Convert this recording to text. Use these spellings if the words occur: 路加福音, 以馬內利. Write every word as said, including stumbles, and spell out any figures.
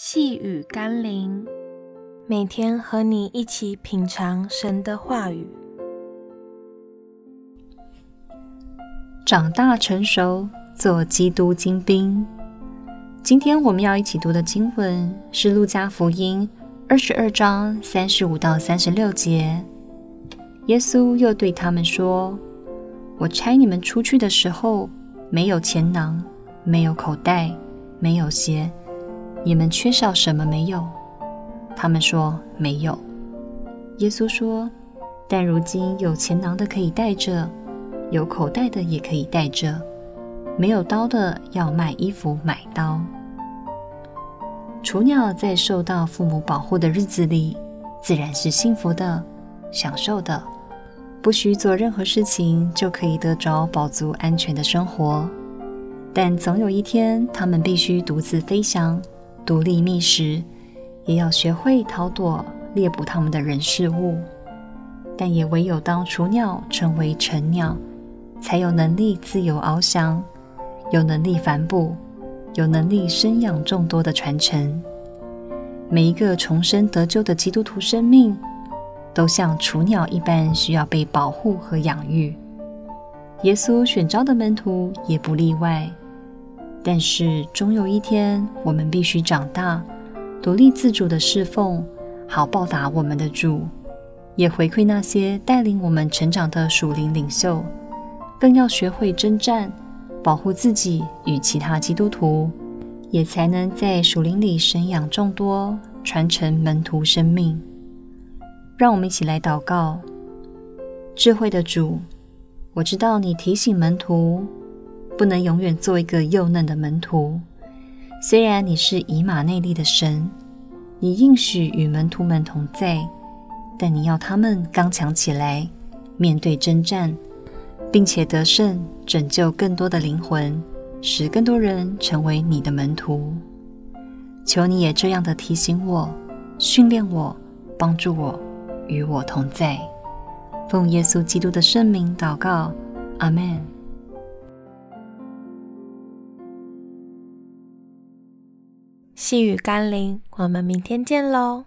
细雨甘霖，每天和你一起品尝神的话语。长大成熟，做基督精兵。今天我们要一起读的经文是路加福音二十二章三十五到三十六节。耶稣又对他们说，我差你们出去的时候，没有钱囊，没有口袋，没有鞋，你们缺少什么没有？他们说没有。耶稣说，但如今有钱囊的可以带着，有口袋的也可以带着，没有刀的要卖衣服买刀。雏鸟在受到父母保护的日子里，自然是幸福的、享受的，不需做任何事情就可以得着饱足安全的生活。但总有一天，他们必须独自飞翔，独立觅食，也要学会逃躲猎捕他们的人事物。但也唯有当雏鸟成为成鸟，才有能力自由翱翔，有能力反哺，有能力生养众多的传承。每一个重生得救的基督徒生命，都像雏鸟一般需要被保护和养育。耶稣选召的门徒也不例外。但是终有一天，我们必须长大，独立自主的侍奉，好报答我们的主，也回馈那些带领我们成长的属灵领袖，更要学会征战，保护自己与其他基督徒，也才能在属灵里生养众多，传承门徒生命。让我们一起来祷告。智慧的主，我知道你提醒门徒不能永远做一个幼嫩的门徒。虽然你是以马内利的神，你应许与门徒们同在，但你要他们刚强起来，面对征战，并且得胜，拯救更多的灵魂，使更多人成为你的门徒。求你也这样的提醒我，训练我，帮助我，与我同在。奉耶稣基督的圣名祷告，阿们。细雨甘霖，我们明天见喽。